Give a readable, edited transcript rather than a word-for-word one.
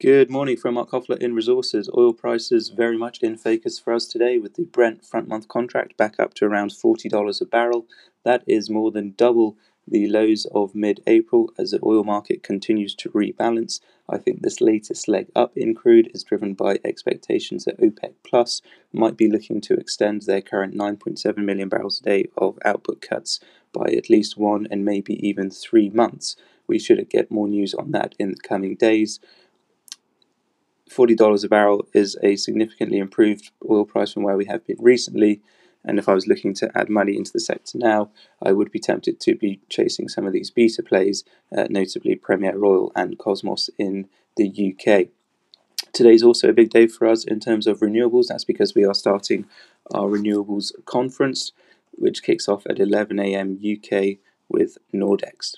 Good morning from Mark Hoffler in Resources. Oil prices very much in focus for us today with the Brent front-month contract back up to around $40 a barrel. That is more than double the lows of mid-April as the oil market continues to rebalance. I think this latest leg up in crude is driven by expectations that OPEC Plus might be looking to extend their current 9.7 million barrels a day of output cuts by at least 1 and maybe even 3 months. We should get more news on that in the coming days. $40 a barrel is a significantly improved oil price from where we have been recently, and if I was looking to add money into the sector now, I would be tempted to be chasing some of these beta plays, notably Premier Oil and Cosmos in the UK. Today is also a big day for us in terms of renewables. That's because we are starting our renewables conference, which kicks off at 11 a.m. UK with Nordex.